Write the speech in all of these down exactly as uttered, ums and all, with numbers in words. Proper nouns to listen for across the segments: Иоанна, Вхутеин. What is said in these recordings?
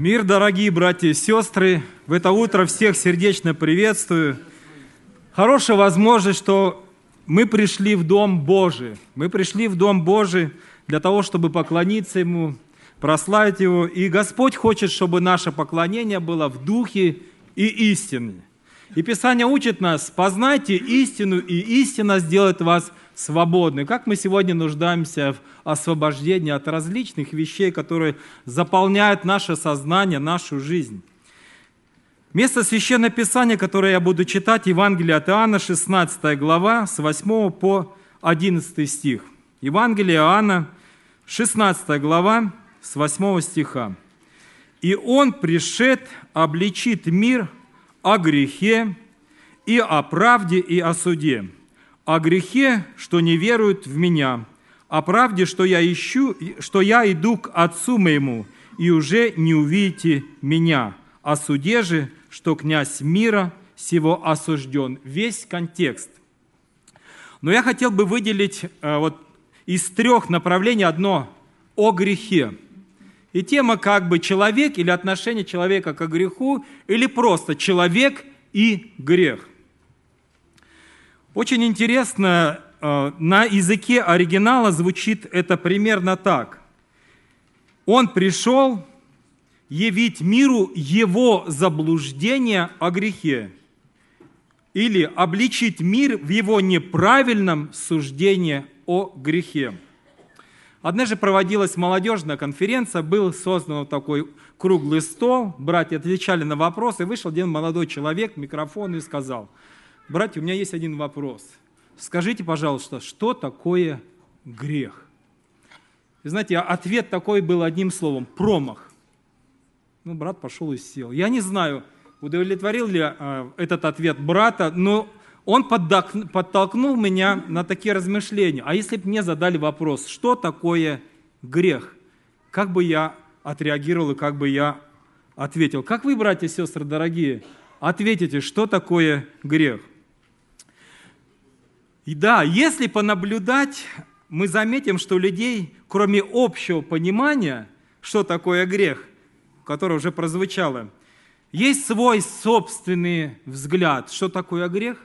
Мир, дорогие братья и сестры! В это утро всех сердечно приветствую. Хорошая возможность, что мы пришли в Дом Божий. Мы пришли в Дом Божий для того, чтобы поклониться Ему, прославить Его. И Господь хочет, чтобы наше поклонение было в духе и истине. И Писание учит нас: познайте истину, и истина сделает вас свободны. Как мы сегодня нуждаемся в освобождении от различных вещей, которые заполняют наше сознание, нашу жизнь. Место Священного Писания, которое я буду читать, Евангелие от Иоанна, шестнадцатая глава, с восьмого по одиннадцатый стих. Евангелие Иоанна, шестнадцатая глава, с восьмого стиха. «И Он пришед, обличит мир о грехе и о правде и о суде. О грехе, что не веруют в Меня, о правде, что я ищу, что я иду к Отцу Моему, и уже не увидите Меня. О суде же, что князь мира сего осужден». Весь контекст. Но я хотел бы выделить вот из трех направлений одно – о грехе. И тема как бы человек или отношение человека к греху, или просто человек и грех. Очень интересно, на языке оригинала звучит это примерно так. Он пришел явить миру его заблуждение о грехе или обличить мир в его неправильном суждении о грехе. Однажды проводилась молодежная конференция, был создан такой круглый стол, братья отвечали на вопросы, вышел один молодой человек к микрофону и сказал: «Братья, у меня есть один вопрос. Скажите, пожалуйста, что такое грех?» И знаете, ответ такой был одним словом – промах. Ну, брат пошел и сел. Я не знаю, удовлетворил ли этот ответ брата, но он подтолкнул меня на такие размышления. А если бы мне задали вопрос, что такое грех, как бы я отреагировал и как бы я ответил? Как вы, братья и сестры дорогие, ответите, что такое грех? И да, если понаблюдать, мы заметим, что у людей, кроме общего понимания, что такое грех, которое уже прозвучало, есть свой собственный взгляд, что такое грех,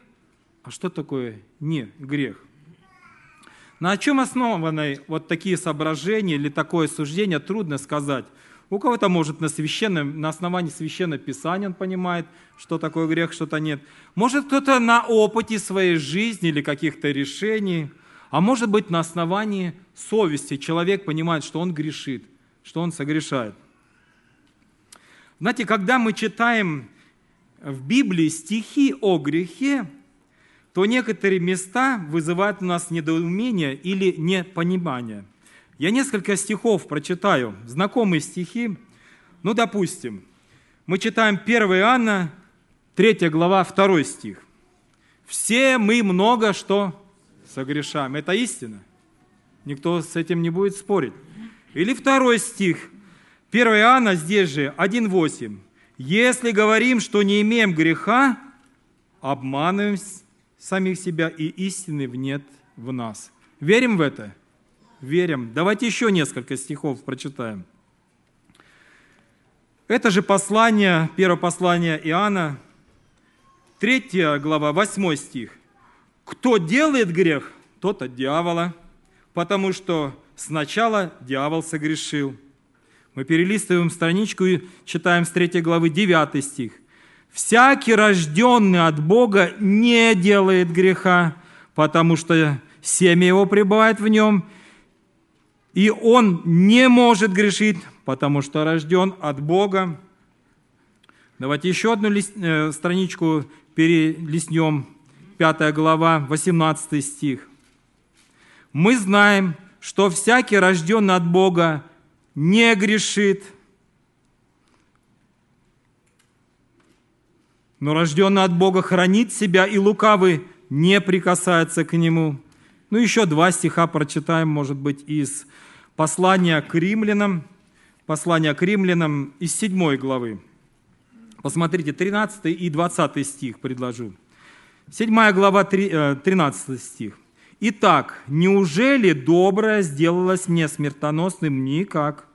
а что такое не грех? На чем основаны вот такие соображения или такое суждение, трудно сказать. У кого-то, может, на, священном, на основании Священного Писания он понимает, что такое грех, что-то нет. Может, кто-то на опыте своей жизни или каких-то решений, а может быть, на основании совести человек понимает, что он грешит, что он согрешает. Знаете, когда мы читаем в Библии стихи о грехе, то некоторые места вызывают у нас недоумение или непонимание. Я несколько стихов прочитаю, знакомые стихи. Ну, допустим, мы читаем первое Иоанна, третья глава, второй стих. «Все мы много что согрешаем». Это истина. Никто с этим не будет спорить. Или второй стих, первое Иоанна, здесь же, один восемь. «Если говорим, что не имеем греха, обманываем самих себя, и истины нет в нас». Верим в это? Верим. Давайте еще несколько стихов прочитаем. Это же послание, первое послание Иоанна, третья глава, восьмой стих. «Кто делает грех, тот от дьявола, потому что сначала дьявол согрешил». Мы перелистываем страничку и читаем с третьей главы, девятый стих. «Всякий, рожденный от Бога, не делает греха, потому что семя его пребывает в нем, и он не может грешить, потому что рожден от Бога». Давайте еще одну лист, э, страничку перелистнем, пятая глава, восемнадцатый стих. «Мы знаем, что всякий, рожденный от Бога, не грешит, но рожденный от Бога хранит себя, и лукавый не прикасается к нему». Ну, еще два стиха прочитаем, может быть, из послания к римлянам, послания к римлянам из седьмой главы. Посмотрите, тринадцатый и двадцатый стих предложу. седьмая глава, тринадцатый стих. «Итак, неужели доброе сделалось мне смертоносным? Никак.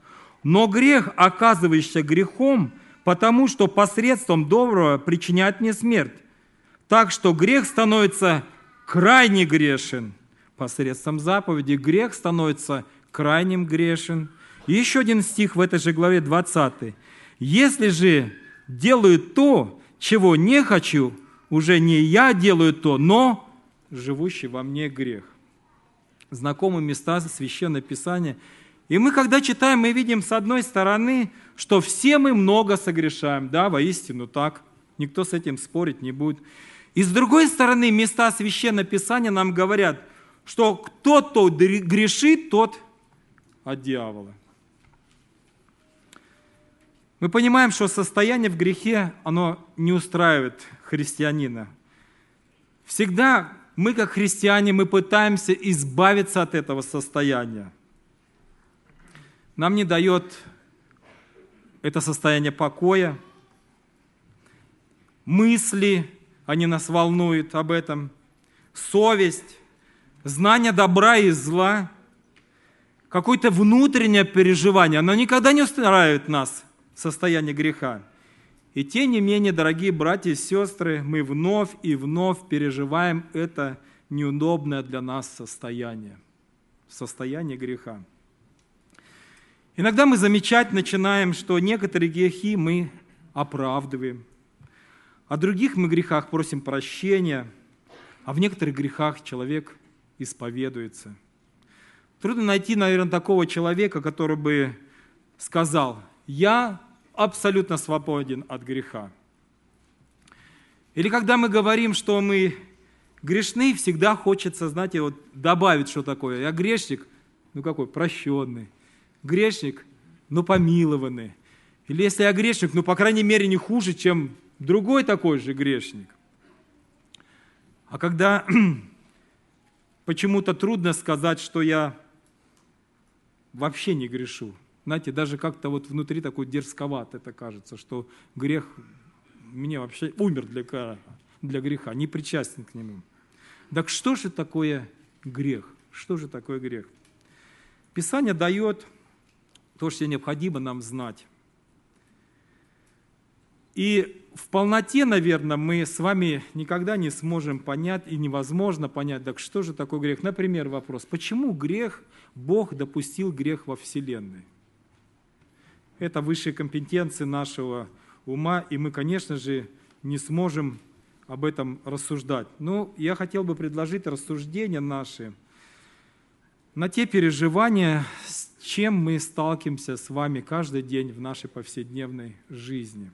Но грех, оказывающийся грехом, потому что посредством доброго причиняет мне смерть. Так что грех становится крайне грешен. Посредством заповеди грех становится крайним грешен. И еще один стих в этой же главе двадцатой. «Если же делаю то, чего не хочу, уже не я делаю то, но живущий во мне грех». Знакомые места Священного Писания. И мы, когда читаем, мы видим, с одной стороны, что все мы много согрешаем. Да, воистину так. Никто с этим спорить не будет. И с другой стороны, места Священного Писания нам говорят, что кто то грешит, тот от дьявола. Мы понимаем, что состояние в грехе, оно не устраивает христианина. Всегда мы, как христиане, мы пытаемся избавиться от этого состояния. Нам не дает это состояние покоя. Мысли, они нас волнуют об этом. Совесть, знание добра и зла, какое-то внутреннее переживание, оно никогда не устраивает нас, состояние греха. И тем не менее, дорогие братья и сестры, мы вновь и вновь переживаем это неудобное для нас состояние, состояние греха. Иногда мы замечать начинаем, что некоторые грехи мы оправдываем, о других мы грехах просим прощения, а в некоторых грехах человек исповедуется. Трудно найти, наверное, такого человека, который бы сказал: «Я абсолютно свободен от греха». Или когда мы говорим, что мы грешны, всегда хочется, знаете, вот добавить, что такое. Я грешник, ну какой, прощенный. Грешник, ну помилованный. Или если я грешник, ну по крайней мере не хуже, чем другой такой же грешник. А когда почему-то трудно сказать, что я вообще не грешу. Знаете, даже как-то вот внутри такой дерзковато это кажется, что грех мне вообще умер для, для греха, не причастен к нему. Так что же такое грех? Что же такое грех? Писание дает то, что необходимо нам знать. И в полноте, наверное, мы с вами никогда не сможем понять и невозможно понять, так что же такое грех. Например, вопрос: почему грех, Бог допустил грех во Вселенной? Это высшие компетенции нашего ума, и мы, конечно же, не сможем об этом рассуждать. Но я хотел бы предложить рассуждения наши на те переживания, с чем мы сталкиваемся с вами каждый день в нашей повседневной жизни.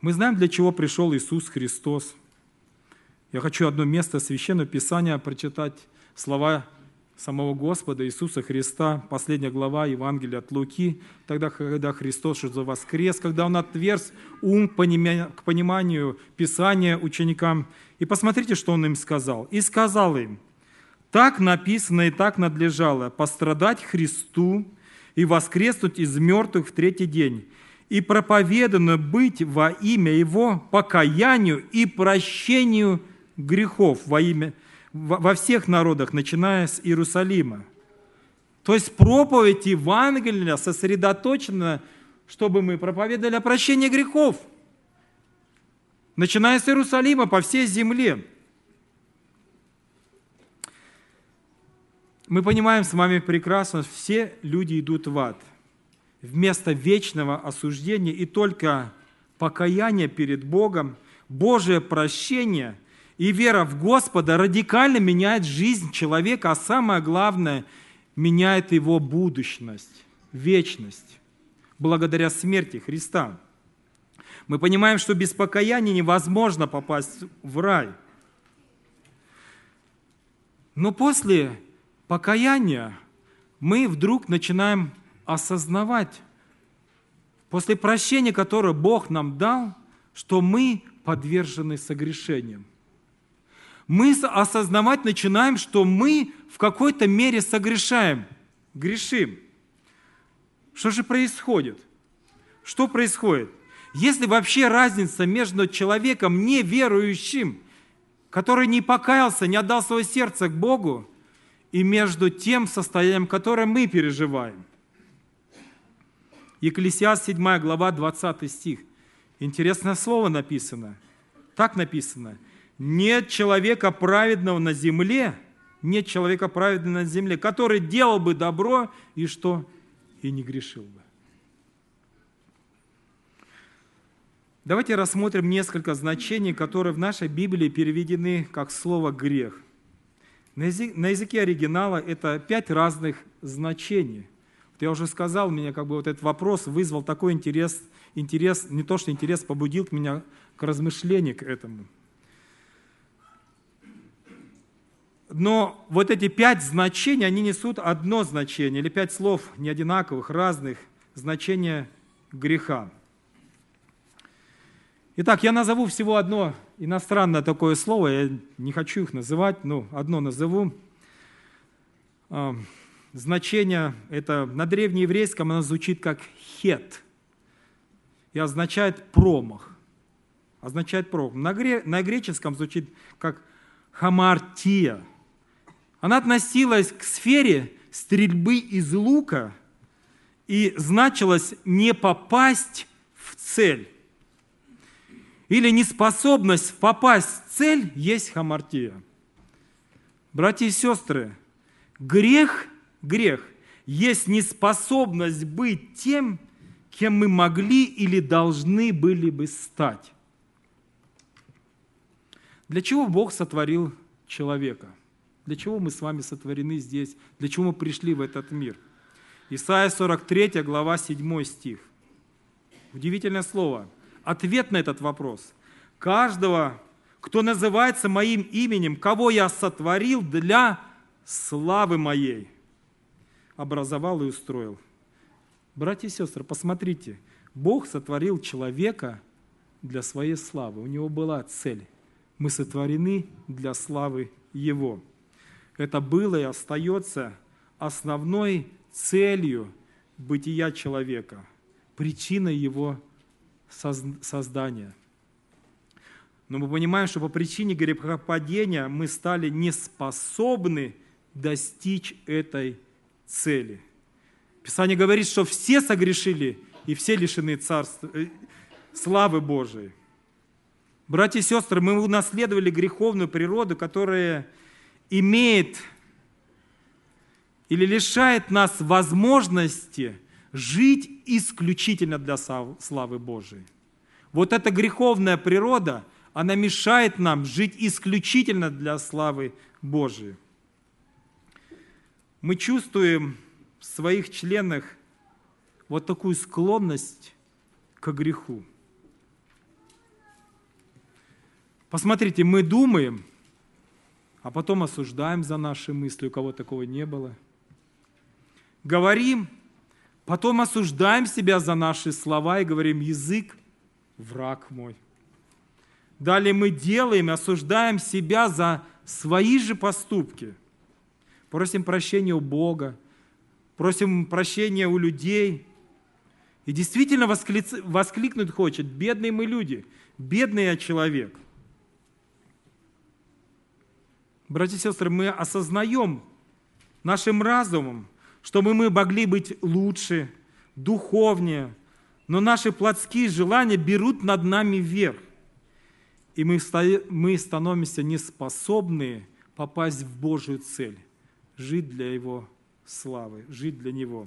Мы знаем, для чего пришел Иисус Христос. Я хочу одно место Священного Писания прочитать, слова самого Господа Иисуса Христа, последняя глава Евангелия от Луки, тогда, когда Христос что-то воскрес, когда Он отверз ум к пониманию Писания ученикам. И посмотрите, что Он им сказал. «И сказал им: так написано и так надлежало пострадать Христу и воскреснуть из мертвых в третий день, и проповедано быть во имя Его покаянию и прощению грехов во, имя, во всех народах, начиная с Иерусалима». То есть проповедь Евангелия сосредоточена, чтобы мы проповедовали о прощении грехов, начиная с Иерусалима, по всей земле. Мы понимаем с вами прекрасно, все люди идут в ад. Вместо вечного осуждения и только покаяние перед Богом, Божие прощение и вера в Господа радикально меняет жизнь человека, а самое главное, меняет его будущность, вечность, благодаря смерти Христа. Мы понимаем, что без покаяния невозможно попасть в рай. Но после покаяния мы вдруг начинаем осознавать, после прощения, которое Бог нам дал, что мы подвержены согрешениям. Мы осознавать начинаем, что мы в какой-то мере согрешаем, грешим. Что же происходит? Что происходит? Есть ли вообще разница между человеком неверующим, который не покаялся, не отдал свое сердце к Богу, и между тем состоянием, которое мы переживаем? Екклесиаст седьмая глава, двадцатый стих. Интересное слово написано. Так написано. «Нет человека праведного на земле, нет человека праведного на земле, который делал бы добро и что? И не грешил бы». Давайте рассмотрим несколько значений, которые в нашей Библии переведены как слово «грех». На языке оригинала это пять разных значений. Вот я уже сказал, меня как бы вот этот вопрос вызвал такой интерес, интерес, не то что интерес, побудил меня к размышлению к этому. Но вот эти пять значений, они несут одно значение, или пять слов неодинаковых, разных, значения греха. Итак, я назову всего одно иностранное такое слово, я не хочу их называть, но одно назову. Значение, это на древнееврейском оно звучит как «хет» и означает «промах». Означает «промах». На, гре, на греческом звучит как «хамартия». Она относилась к сфере стрельбы из лука и значилось «не попасть в цель». Или неспособность попасть в цель есть хамартия. Братья и сестры, грех, грех есть неспособность быть тем, кем мы могли или должны были бы стать. Для чего Бог сотворил человека? Для чего мы с вами сотворены здесь? Для чего мы пришли в этот мир? Исайя сорок третья, глава седьмой стих. Удивительное слово. Ответ на этот вопрос. Каждого, кто называется моим именем, кого я сотворил для славы моей, образовал и устроил. Братья и сестры, посмотрите, Бог сотворил человека для своей славы. У него была цель. Мы сотворены для славы Его. Это было и остается основной целью бытия человека, причиной его создания. Но мы понимаем, что по причине грехопадения мы стали неспособны достичь этой цели. Писание говорит, что все согрешили и все лишены царства, славы Божией. Братья и сестры, мы унаследовали греховную природу, которая имеет или лишает нас возможности жить исключительно для славы Божией. Вот эта греховная природа, она мешает нам жить исключительно для славы Божией. Мы чувствуем в своих членах вот такую склонность к греху. Посмотрите, мы думаем, а потом осуждаем за наши мысли, у кого такого не было. Говорим, потом осуждаем себя за наши слова и говорим, язык – враг мой. Далее мы делаем и осуждаем себя за свои же поступки. Просим прощения у Бога, просим прощения у людей. И действительно восклиц... воскликнуть хочет, бедные мы люди, бедный я человек. Братья и сестры, мы осознаем нашим разумом, чтобы мы могли быть лучше, духовнее, но наши плотские желания берут над нами верх, и мы, мы становимся неспособны попасть в Божью цель, жить для Его славы, жить для Него.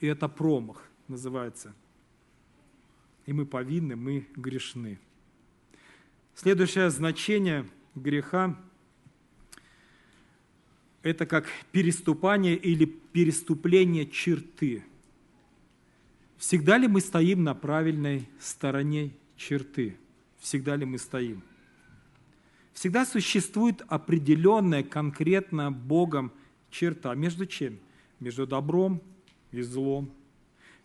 И это промах называется. И мы повинны, мы грешны. Следующее значение греха это как переступание или переступление черты. Всегда ли мы стоим на правильной стороне черты? Всегда ли мы стоим? Всегда существует определенная, конкретно Богом черта. Между чем? Между добром и злом,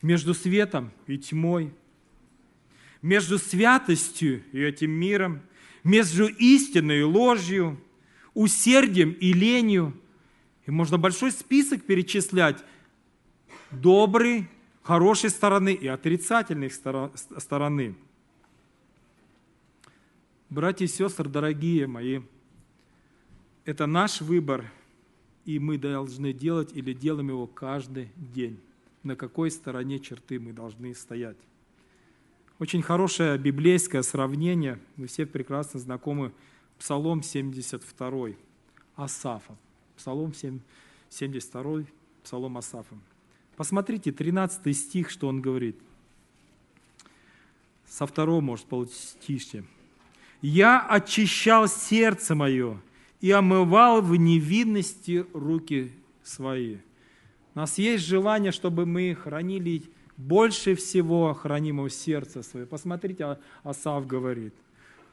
между светом и тьмой, между святостью и этим миром, между истиной и ложью, усердием и ленью. И можно большой список перечислять доброй, хорошей стороны и отрицательной стороны. Братья и сестры, дорогие мои, это наш выбор, и мы должны делать или делаем его каждый день. на какой стороне черты мы должны стоять. Очень хорошее библейское сравнение, вы все прекрасно знакомы, Псалом семьдесят два, Асафа. Псалом семьдесят два, Псалом Асафа. Посмотрите, тринадцатый стих, что он говорит. Со второго, может, полстишья. «Я очищал сердце мое и омывал в невинности руки свои». У нас есть желание, чтобы мы хранили больше всего хранимого сердца свое. Посмотрите, Асав говорит,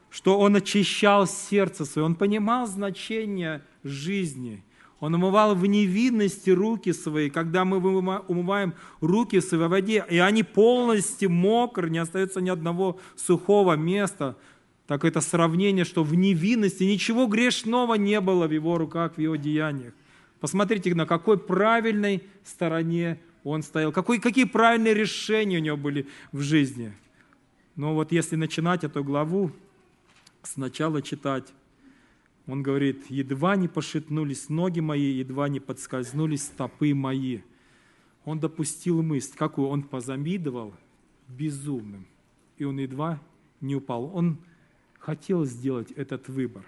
что он очищал сердце свое, он понимал значение жизни. Он умывал в невинности руки свои, когда мы умываем руки свои в воде, и они полностью мокры, не остается ни одного сухого места. Так это сравнение, что в невинности ничего грешного не было в его руках, в его деяниях. Посмотрите, на какой правильной стороне он стоял, какой, какие правильные решения у него были в жизни. Но вот если начинать эту главу, сначала читать, он говорит, «Едва не пошатнулись ноги мои, едва не подскользнулись стопы мои». Он допустил мысль, какую он позавидовал безумным, и он едва не упал. Он хотел сделать этот выбор.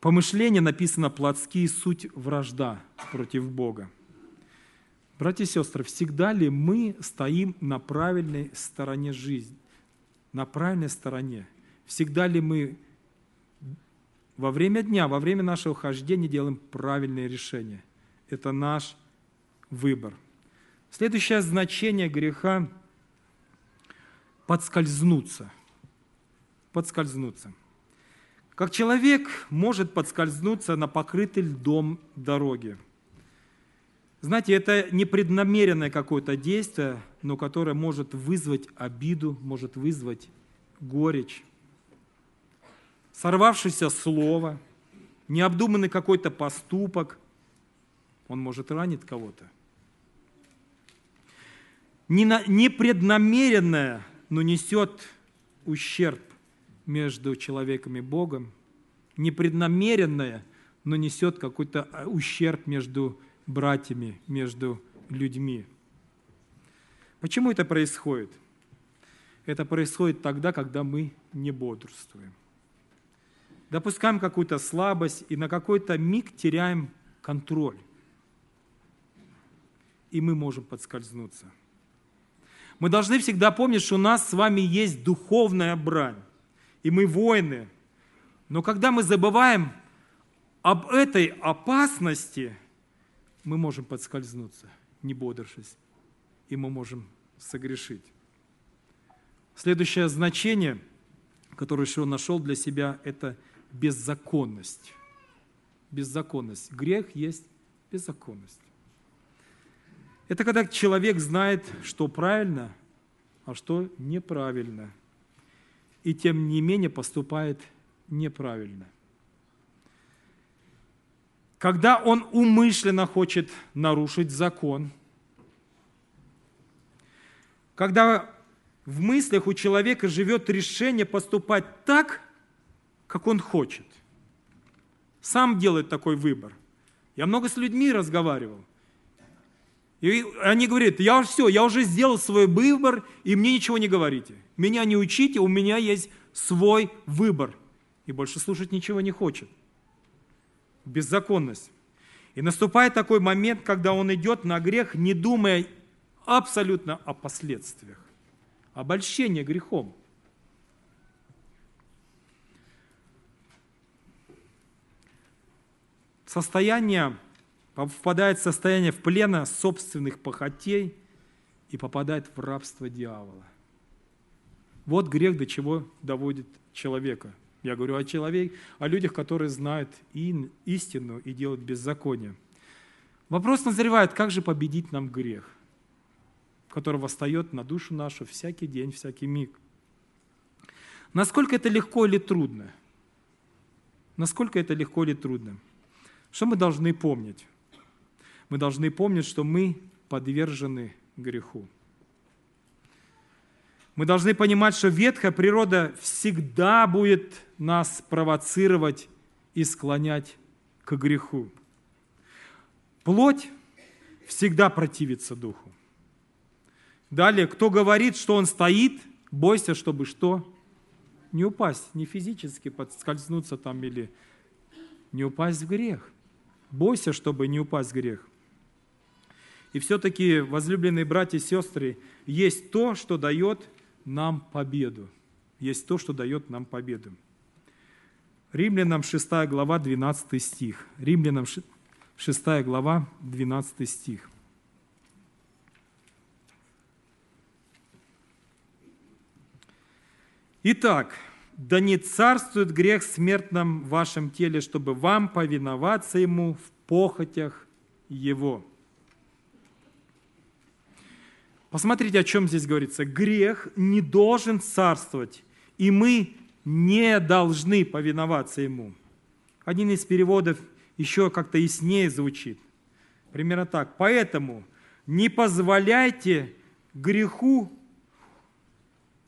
Помышления, написано, плотские, суть вражда против Бога. Братья и сестры, всегда ли мы стоим на правильной стороне жизни? На правильной стороне. Всегда ли мы во время дня, во время нашего хождения делаем правильные решения? Это наш выбор. Следующее значение греха – подскользнуться. Подскользнуться. Как человек может подскользнуться на покрытой льдом дороге. Знаете, это непреднамеренное какое-то действие, но которое может вызвать обиду, может вызвать горечь. Сорвавшееся слово, необдуманный какой-то поступок, он может ранить кого-то. Непреднамеренное, но несет ущерб между человеком и Богом, непреднамеренное, но несет какой-то ущерб между братьями, между людьми. Почему это происходит? Это происходит тогда, когда мы не бодрствуем. Допускаем какую-то слабость и на какой-то миг теряем контроль. И мы можем подскользнуться. Мы должны всегда помнить, что у нас с вами есть духовная брань. И мы воины. Но когда мы забываем об этой опасности, мы можем подскользнуться, не бодрившись, и мы можем согрешить. Следующее значение, которое еще нашел для себя, это беззаконность. Беззаконность. Грех есть беззаконность. Это когда человек знает, что правильно, а что неправильно. И тем не менее поступает неправильно. Когда он умышленно хочет нарушить закон, когда в мыслях у человека живет решение поступать так, как он хочет, сам делает такой выбор. Я много с людьми разговаривал, и они говорят, я все, я уже сделал свой выбор, и мне ничего не говорите. Меня не учите, у меня есть свой выбор. И больше слушать ничего не хочет. Беззаконность. И наступает такой момент, когда он идет на грех, не думая абсолютно о последствиях. Обольщение грехом. Состояние... Попадает в состояние в плена собственных похотей и попадает в рабство дьявола. Вот грех до чего доводит человека. Я говорю о человеке, о людях, которые знают истину и делают беззаконие. Вопрос назревает, как же победить нам грех, который восстает на душу нашу всякий день, всякий миг. Насколько это легко или трудно? Насколько это легко или трудно? Что мы должны помнить? Мы должны помнить, что мы подвержены греху. Мы должны понимать, что ветхая природа всегда будет нас провоцировать и склонять к греху. Плоть всегда противится духу. Далее, кто говорит, что он стоит, бойся, чтобы что? Не упасть, не физически подскользнуться там или не упасть в грех. Бойся, чтобы не упасть в грех. И все-таки, возлюбленные братья и сестры, есть то, что дает нам победу. Есть то, что дает нам победу. Римлянам шестая глава, двенадцатый стих. Римлянам шестая глава, двенадцатый стих. Итак, да не царствует грех в смертном вашем теле, чтобы вам повиноваться ему в похотях его. Посмотрите, о чем здесь говорится. Грех не должен царствовать, и мы не должны повиноваться ему. Один из переводов еще как-то яснее звучит. Примерно так. Поэтому не позволяйте греху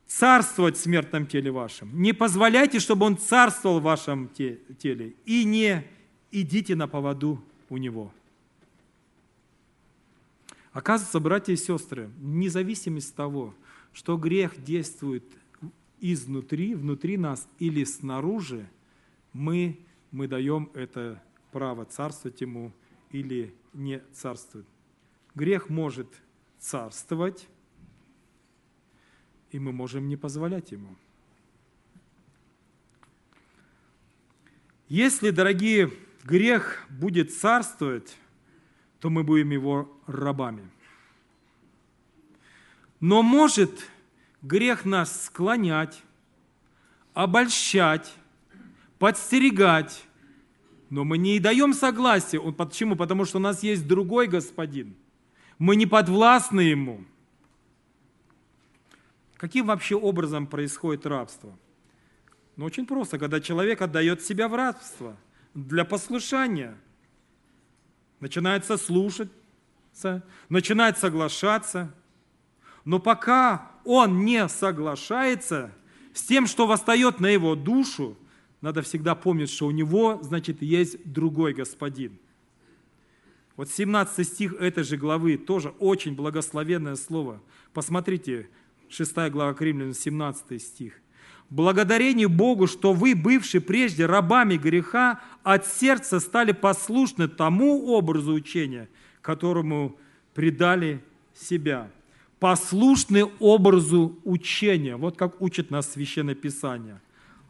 царствовать в смертном теле вашем. Не позволяйте, чтобы он царствовал в вашем теле. И не идите на поводу у него. Оказывается, братья и сестры, вне зависимости от того, что грех действует изнутри, внутри нас или снаружи, мы, мы даем это право царствовать ему или не царствовать. Грех может царствовать, и мы можем не позволять ему. Если, дорогие, грех будет царствовать, то мы будем его рабами. Но может грех нас склонять, обольщать, подстерегать, но мы не даем согласия. Почему? Потому что у нас есть другой господин. Мы не подвластны ему. Каким вообще образом происходит рабство? Ну, очень просто. Когда человек отдает себя в рабство для послушания, начинается слушаться, начинает соглашаться, но пока он не соглашается с тем, что восстает на его душу, надо всегда помнить, что у него, значит, есть другой господин. Вот семнадцатый стих этой же главы, тоже очень благословенное слово. Посмотрите, шестая глава к Римлянам, семнадцатый стих. «Благодарение Богу, что вы, бывшие прежде рабами греха, от сердца стали послушны тому образу учения, которому предали себя». Послушны образу учения. Вот как учит нас Священное Писание.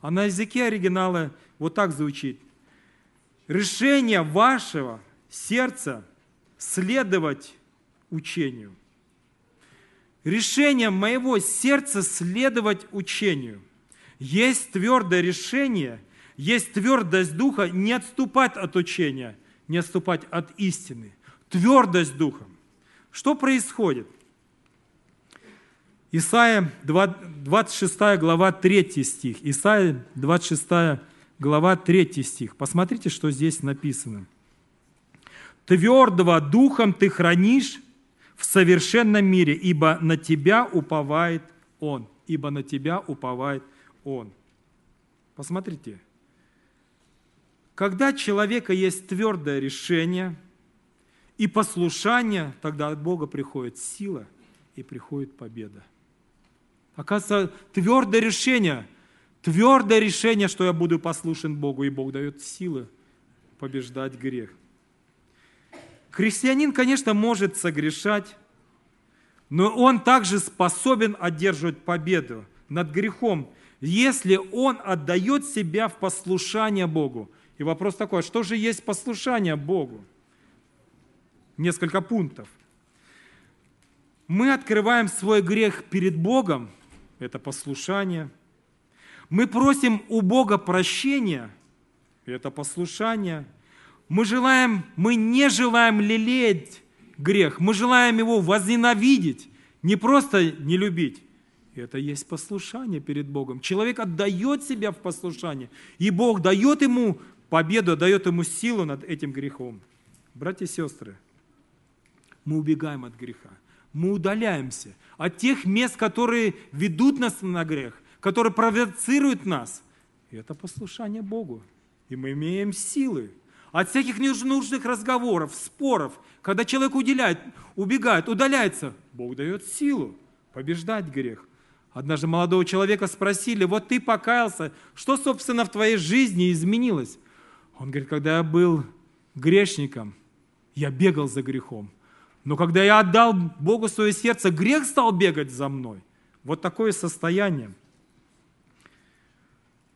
А на языке оригинала вот так звучит. «Решение вашего сердца следовать учению». Решение моего сердца следовать учению. Есть твердое решение, есть твердость духа не отступать от учения, не отступать от истины. Твердость духа. Что происходит? Исайя двадцать шестая глава, третий стих. Исайя двадцать шестая глава, третий стих. Посмотрите, что здесь написано. «Твердого духом ты хранишь в совершенном мире, ибо на тебя уповает он». Ибо на тебя уповает он. Посмотрите. Когда у человека есть твердое решение и послушание, тогда от Бога приходит сила и приходит победа. Оказывается, твердое решение, твердое решение, что я буду послушен Богу, и Бог дает силы побеждать грех. Христианин, конечно, может согрешать, но он также способен одерживать победу над грехом, если он отдает себя в послушание Богу. И вопрос такой, что же есть послушание Богу? Несколько пунктов. Мы открываем свой грех перед Богом, это послушание. Мы просим у Бога прощения, это послушание. Мы желаем, мы не желаем лелеять грех, мы желаем его возненавидеть, не просто не любить. Это есть послушание перед Богом. Человек отдает себя в послушание, и Бог дает ему победу, дает ему силу над этим грехом. Братья и сестры, мы убегаем от греха, мы удаляемся от тех мест, которые ведут нас на грех, которые провоцируют нас. Это послушание Богу, и мы имеем силы. от всяких ненужных разговоров, споров, когда человек уделяет, убегает, удаляется, Бог дает силу побеждать грех. Однажды молодого человека спросили: вот ты покаялся, что, собственно, в твоей жизни изменилось? Он говорит: когда я был грешником, я бегал за грехом. Но когда я отдал Богу свое сердце, грех стал бегать за мной. Вот такое состояние.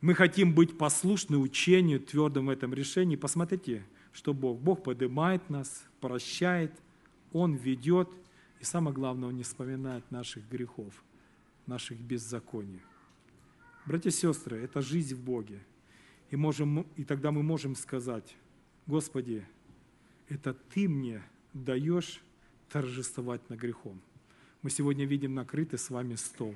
Мы хотим быть послушны учению, твердым в этом решении. Посмотрите, что Бог. Бог поднимает нас, прощает, Он ведет. И самое главное, Он не вспоминает наших грехов, наших беззаконий. Братья и сестры, это жизнь в Боге. И, можем, и тогда мы можем сказать: Господи, это Ты мне даешь торжествовать над грехом. Мы сегодня видим накрытый с вами стол.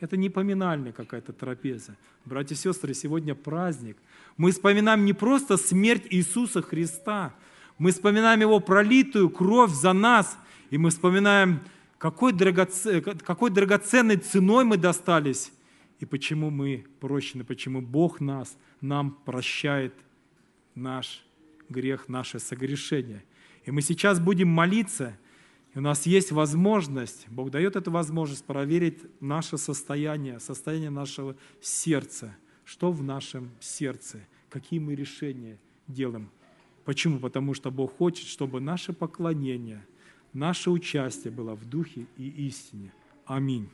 Это не поминальная какая-то трапеза. Братья и сестры, сегодня праздник. Мы вспоминаем не просто смерть Иисуса Христа, мы вспоминаем Его пролитую кровь за нас, и мы вспоминаем, какой, драгоце... какой драгоценной ценой мы достались, и почему мы прощены, почему Бог нас, нам прощает наш грех, наше согрешение. И мы сейчас будем молиться, и у нас есть возможность, Бог дает эту возможность проверить наше состояние, состояние нашего сердца, что в нашем сердце, какие мы решения делаем. Почему? Потому что Бог хочет, чтобы наше поклонение, наше участие было в духе и истине. Аминь.